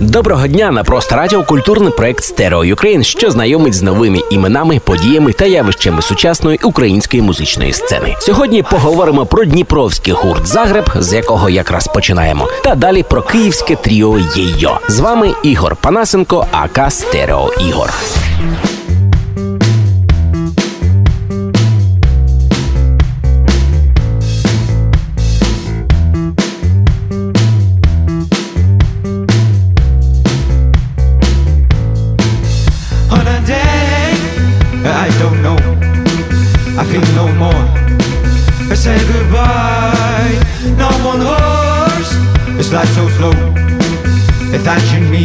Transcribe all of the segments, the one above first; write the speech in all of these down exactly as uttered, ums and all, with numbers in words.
Доброго дня! На Просто Радіо культурний проект «Стерео Юкрейн», що знайомить з новими іменами, подіями та явищами сучасної української музичної сцени. Сьогодні поговоримо про дніпровський гурт «Загреб», з якого якраз починаємо, та далі про київське тріо «Єйо». З вами Ігор Панасенко, а ка «Стерео Ігор». Thatching me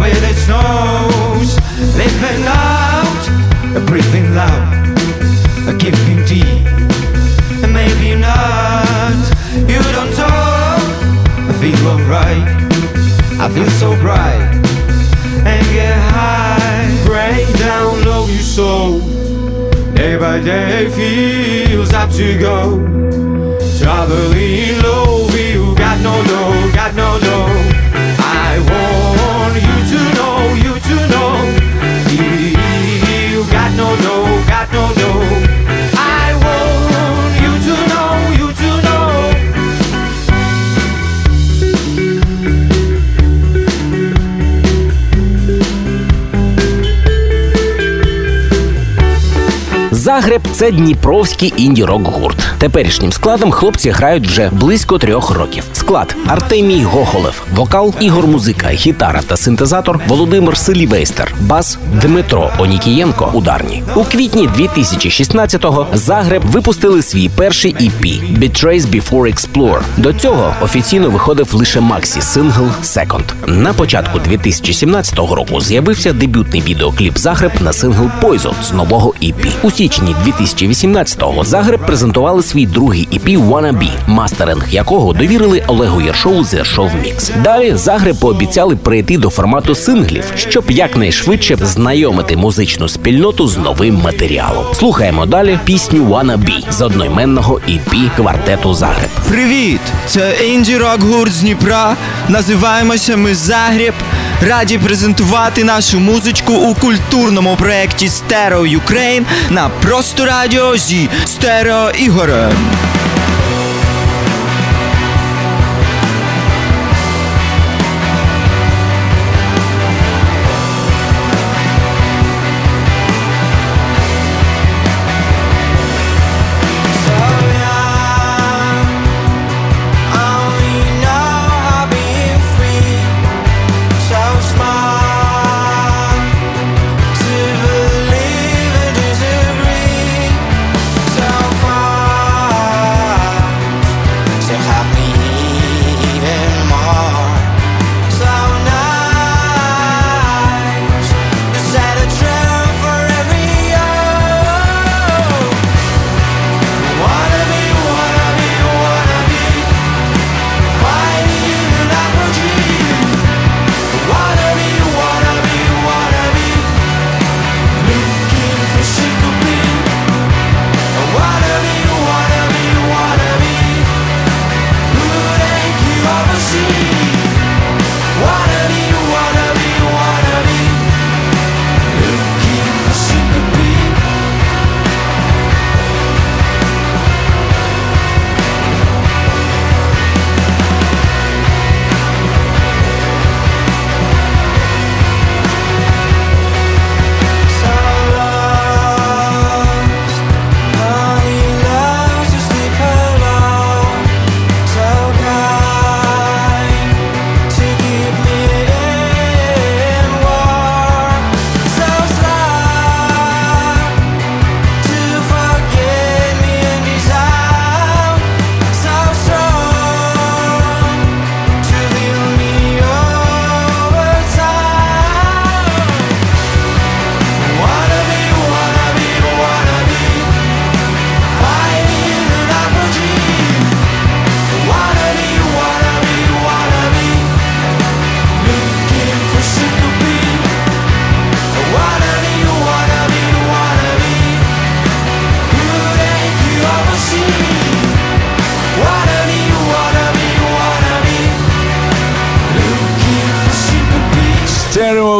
with its nose, living out, breathing loud, giving deep, maybe not. You don't talk, I feel alright, I feel so bright, and get high. Break down low, you soul. Day by day feels up to go. Traveling low, you got no dough, got no dough. I want you to know, you to know, you got no dough, got no dough. I want you to know, you to know. Загреб – це дніпровський інді-рок-гурт. Теперішнім складом хлопці грають вже близько трьох років. Склад: Артемій Гохолов, вокал, Ігор Музика, гітара та синтезатор, Володимир Силібейстер, бас, Дмитро Онікієнко, ударні. У квітні дві тисячі шістнадцятого Загреб випустили свій перший і пі «Betrays Before Explorer». До цього офіційно виходив лише максі-сингл «Second». На початку дві тисячі сімнадцятого року з'явився дебютний відеокліп «Загреб» на сингл «Poison» з нового і пі. У січні дві тисячі вісімнадцятого Загреб презентували свій другий і пі «Wanna Be», мастеринг якого довірили Олегу Єршову з Ershow Mix. Далі Загреб пообіцяли перейти до формату синглів, щоб якнайшвидше знайомити музичну спільноту з новим матеріалом. Слухаємо далі пісню «Wanna Be» з одноіменного і пі квартету «Загреб». Привіт! Це інді-рок гурт з Дніпра. Називаємося ми «Загреб». Раді презентувати нашу музичку у культурному проєкті «Стерео Юкрейн» на Просто Радіо зі «Стерео Ігорем».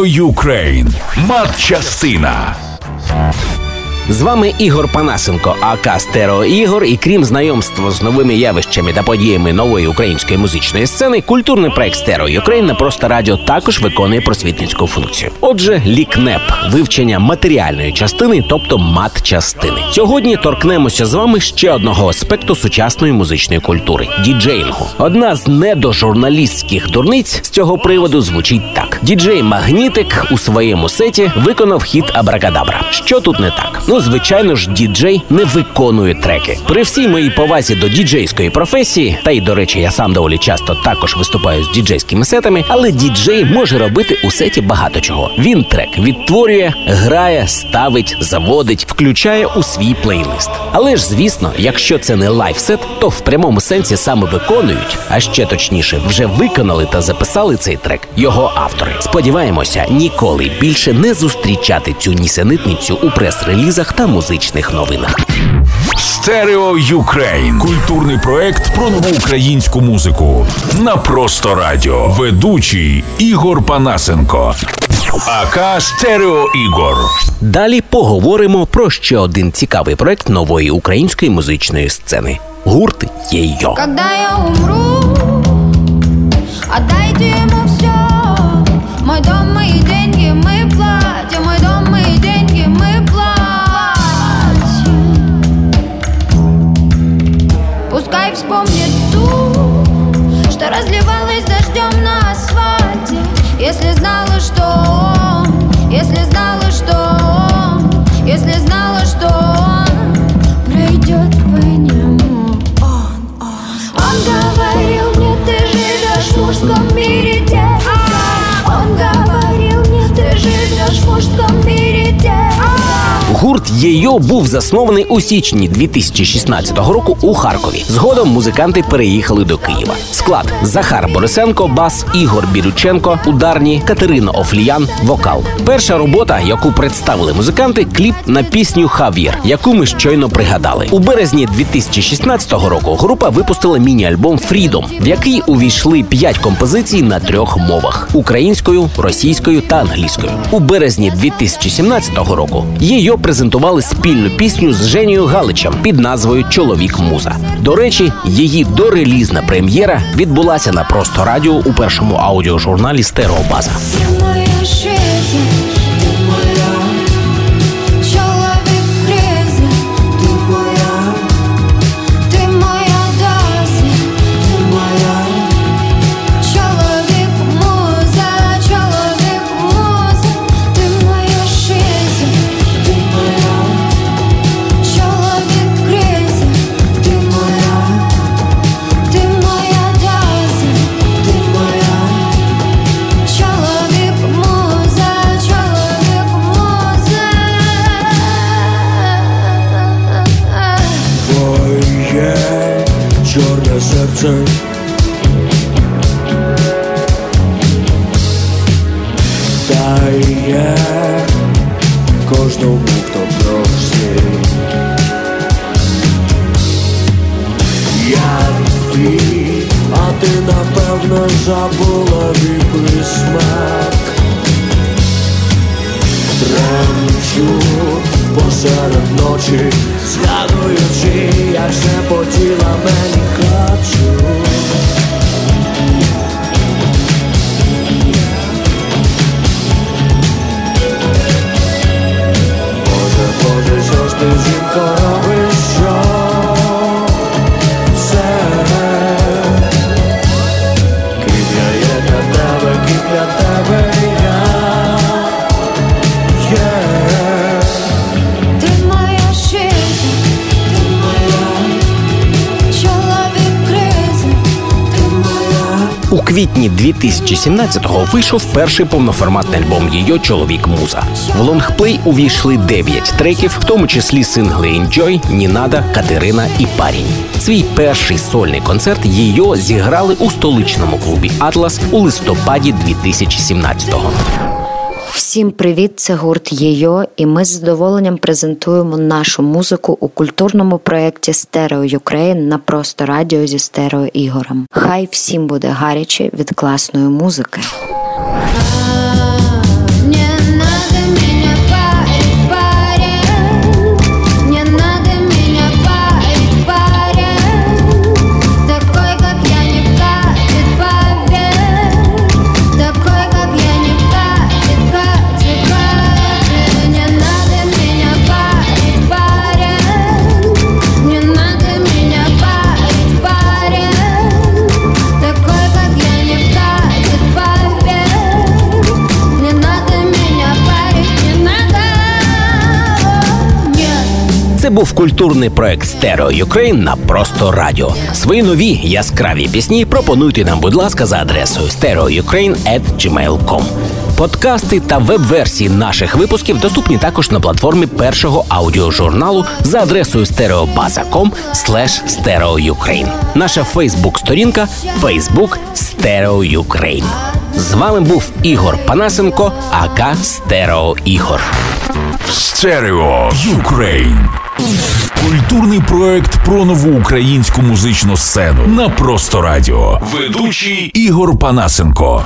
«Ershow Ukraine» матчастина. З вами Ігор Панасенко, АК «Стерео Ігор», і крім знайомства з новими явищами та подіями нової української музичної сцени, культурний проект «Стерео Юкрейн» на Просто Радіо також виконує просвітницьку функцію. Отже, лікнеп – вивчення матеріальної частини, тобто матчастини. Сьогодні торкнемося з вами ще одного аспекту сучасної музичної культури – діджеїнгу. Одна з недожурналістських дурниць з цього приводу звучить так. Діджей Магнітик у своєму сеті виконав хіт «Абракадабра». Що тут не так? Ну, звичайно ж, діджей не виконує треки. При всій моїй повазі до діджейської професії, та й, до речі, я сам доволі часто також виступаю з діджейськими сетами, але діджей може робити у сеті багато чого. Він трек відтворює, грає, ставить, заводить, включає у свій плейлист. Але ж, звісно, якщо це не лайв-сет, то в прямому сенсі саме виконують, а ще точніше, вже виконали та записали цей трек його автори. Сподіваємося, ніколи більше не зустрічати цю нісенітницю у прес-релізах та музичних новинах. «Стерео Юкрейн» – культурний проект про нову українську музику. На Просто Радіо. Ведучий Ігор Панасенко. АК «Стерео Ігор». Далі поговоримо про ще один цікавий проект нової української музичної сцени. Гурт «Єйо». Когда я умру, отдайте ему все. Мой дом, мої деньги, ми платим. Мой дом, мої деньги, ми платим. Пускай вспомнит ту, что разливалась дождем на асфальте. Если знала, что он, если знала, что он, если знала, что он пройдет по нему. Он, он, он говорил мне, ты живешь в мужском мире, девочка. Он говорил мне, ты живешь в мужском мире, девочка. Гурт «Єйо» був заснований у січні дві тисячі шістнадцятого року у Харкові. Згодом музиканти переїхали до Києва. Склад: Захар Борисенко, бас, Ігор Бірюченко, ударні, Катерина Офліян, вокал. Перша робота, яку представили музиканти – кліп на пісню «Хав'єр», яку ми щойно пригадали. У березні дві тисячі шістнадцятого року група випустила міні-альбом «Фрідом», в який увійшли п'ять композицій на трьох мовах – українською, російською та англійською. У березні дві тисячі сімнадцятого року «Єйо» презентували спільну пісню з Женею Галичем під назвою «Чоловік-муза». До речі, її дорелізна прем'єра відбулася на Просто Радіо у першому аудіожурналі «Стереобаза». У квітні дві тисячі сімнадцятого вийшов перший повноформатний альбом «Єйо. Чоловік-муза». В лонгплей увійшли дев'ять треків, в тому числі сингли «Enjoy», «Ненада», «Катерина» і «Парінь». Свій перший сольний концерт «Єйо» зіграли у столичному клубі «Атлас» у листопаді дві тисячі сімнадцятого. Всім привіт, це гурт «Єйо», і ми з задоволенням презентуємо нашу музику у культурному проєкті «Стерео Юкрейн» на Просто Радіо зі Стерео Ігорем. Хай всім буде гаряче від класної музики. був культурний проект Stereo Ukraine на Просто Радіо. Свої нові яскраві пісні пропонуйте нам, будь ласка, за адресою стерео юкрейн ет джі мейл крапка ком. Подкасти та веб-версії наших випусків доступні також на платформі першого аудіожурналу за адресою стереобаза крапка ком слеш стерео юкрейн. Наша фейсбук-сторінка Facebook Stereo Ukraine. З вами був Ігор Панасенко, а ка Стерео Ігор. Стерео Юкрейн. Культурний проект про нову українську музичну сцену на Просто Радіо. Ведучий Ігор Панасенко.